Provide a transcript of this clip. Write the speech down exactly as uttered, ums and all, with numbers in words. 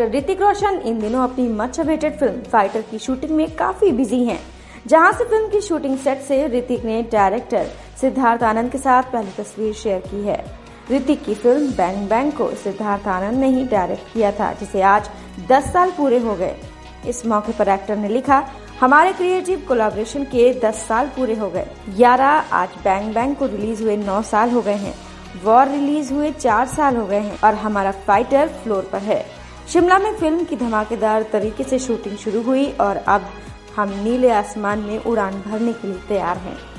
Actor Hrithik Roshan इन दिनों अपनी मच अवेटेड फिल्म फाइटर की शूटिंग में काफी बिजी हैं। जहां से फिल्म की शूटिंग सेट से ऋतिक ने डायरेक्टर सिद्धार्थ आनंद के साथ पहली तस्वीर शेयर की है। ऋतिक की फिल्म बैंग बैंग को सिद्धार्थ आनंद ने ही डायरेक्ट किया था, जिसे आज दस साल पूरे हो गए। इस मौके पर एक्टर ने लिखा, हमारे क्रिएटिव कोलैबोरेशन के दस साल पूरे हो गए। यारा, आज बैंग बैंग को रिलीज हुए नौ साल हो गए हैं, वॉर रिलीज हुए चार साल हो गए हैं और हमारा फाइटर फ्लोर पर है। शिमला में फिल्म की धमाकेदार तरीके से शूटिंग शुरू हुई और अब हम नीले आसमान में उड़ान भरने के लिए तैयार हैं।